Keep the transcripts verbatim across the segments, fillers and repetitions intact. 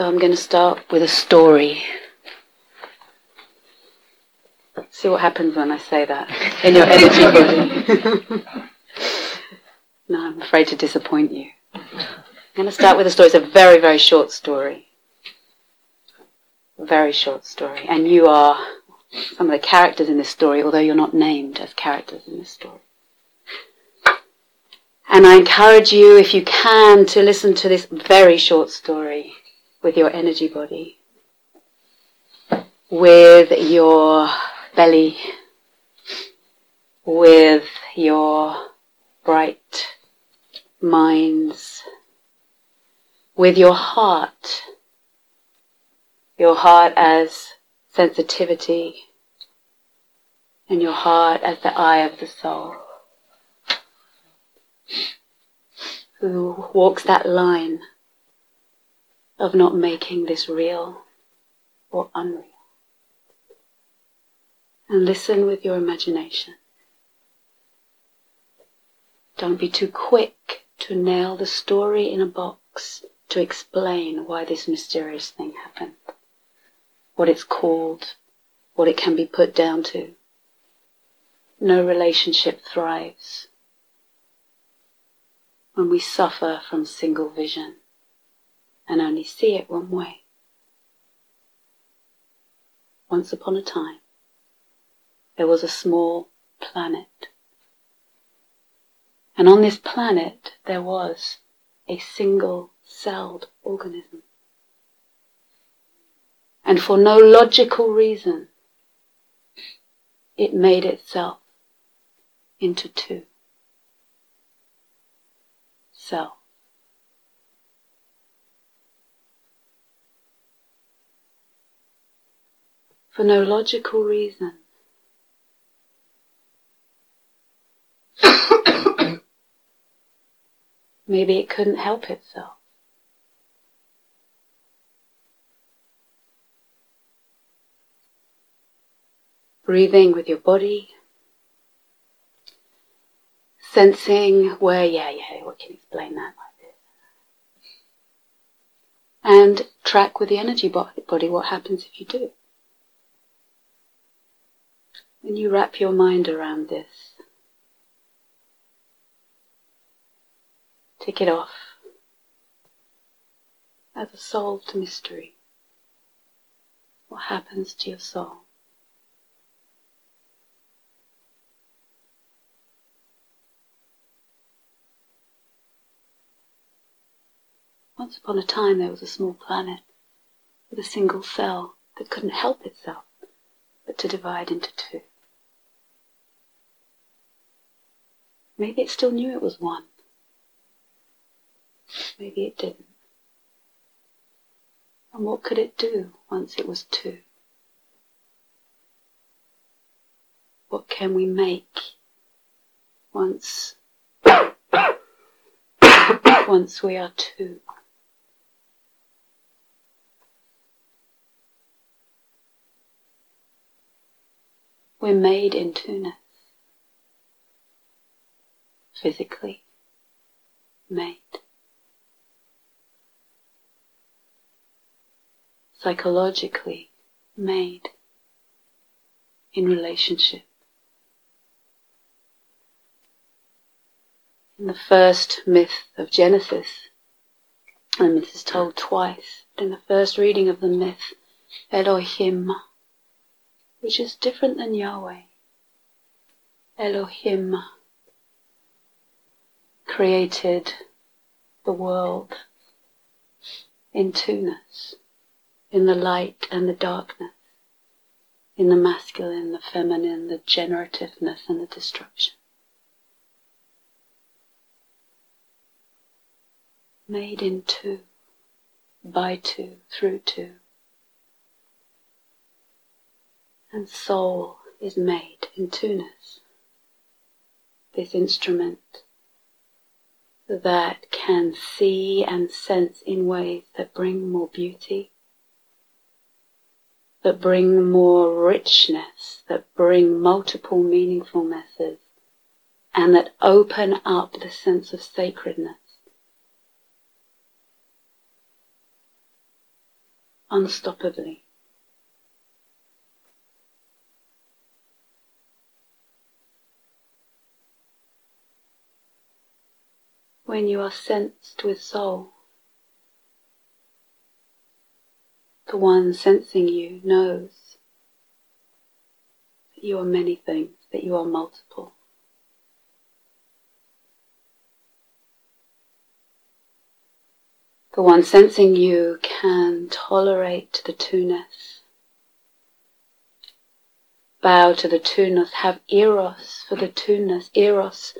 So I'm going to start with a story. See what happens when I say that in your energy body. No, I'm afraid to disappoint you. I'm going to start with a story. It's a very, very short story. Very short story. And you are some of the characters in this story, although you're not named as characters in this story. And I encourage you, if you can, to listen to this very short story with your energy body, with your belly, with your bright minds, with your heart, your heart as sensitivity, and your heart as the eye of the soul, who walks that line of not making this real or unreal. And listen with your imagination. Don't be too quick to nail the story in a box to explain why this mysterious thing happened, what it's called, what it can be put down to. No relationship thrives when we suffer from single vision and only see it one way. Once upon a time, there was a small planet. And on this planet, there was a single-celled organism. And for no logical reason, it made itself into two. Self. For no logical reason, maybe it couldn't help itself. Breathing with your body, sensing where, yeah, yeah, we can explain that like this. And track with the energy body what happens if you do. When you wrap your mind around this, take it off as a solved mystery. What happens to your soul? Once upon a time, there was a small planet with a single cell that couldn't help itself but to divide into two. Maybe it still knew it was one. Maybe it didn't. And what could it do once it was two? What can we make once once we are two? We're made in two-ness. Physically made. Psychologically made in relationship. In the first myth of Genesis, and this is told twice, but in the first reading of the myth, Elohim, which is different than Yahweh, Elohim created the world in two-ness. In the light and the darkness, in the masculine, the feminine, the generativeness and the destruction. Made in two, by two, through two. And soul is made in two-ness. This instrument that can see and sense in ways that bring more beauty, that bring more richness, that bring multiple meaningfulnesses, and that open up the sense of sacredness. unstoppably. When you are sensed with soul, the one sensing you knows that you are many things, that you are multiple. The one sensing you can tolerate the two-ness, bow to the two-ness, have eros for the two-ness, eros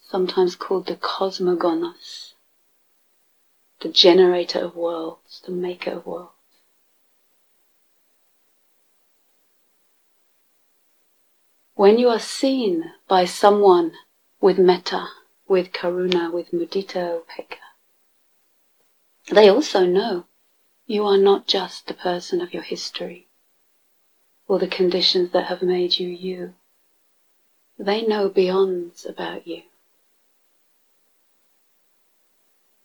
sometimes called the cosmogonos, the generator of worlds, the maker of worlds. When you are seen by someone with metta, with karuna, with mudita, upeka, they also know you are not just the person of your history or the conditions that have made you you. They know beyonds about you.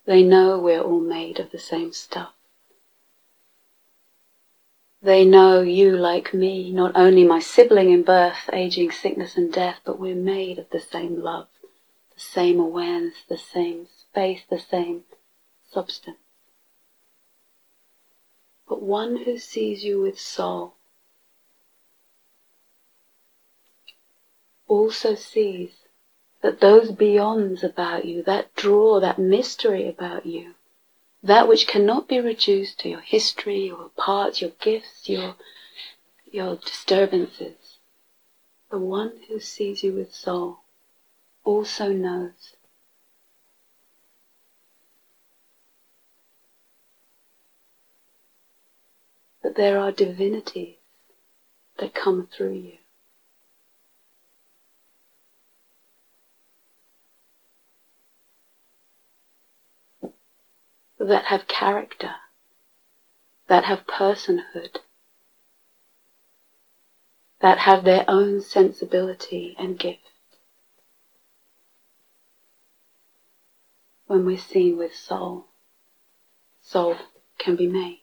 They know we're all made of the same stuff. They know you, like me, not only my sibling in birth, aging, sickness and death, but we're made of the same love, the same awareness, the same space, the same substance. But one who sees you with soul also sees that those beyonds about you, that draw, that mystery about you, that which cannot be reduced to your history, your parts, your gifts, your, your disturbances. The one who sees you with soul also knows. That there are divinities that come through you. That have character, that have personhood, that have their own sensibility and gift. When we're seen with soul, soul can be made.